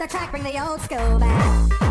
the track, bring the old school back.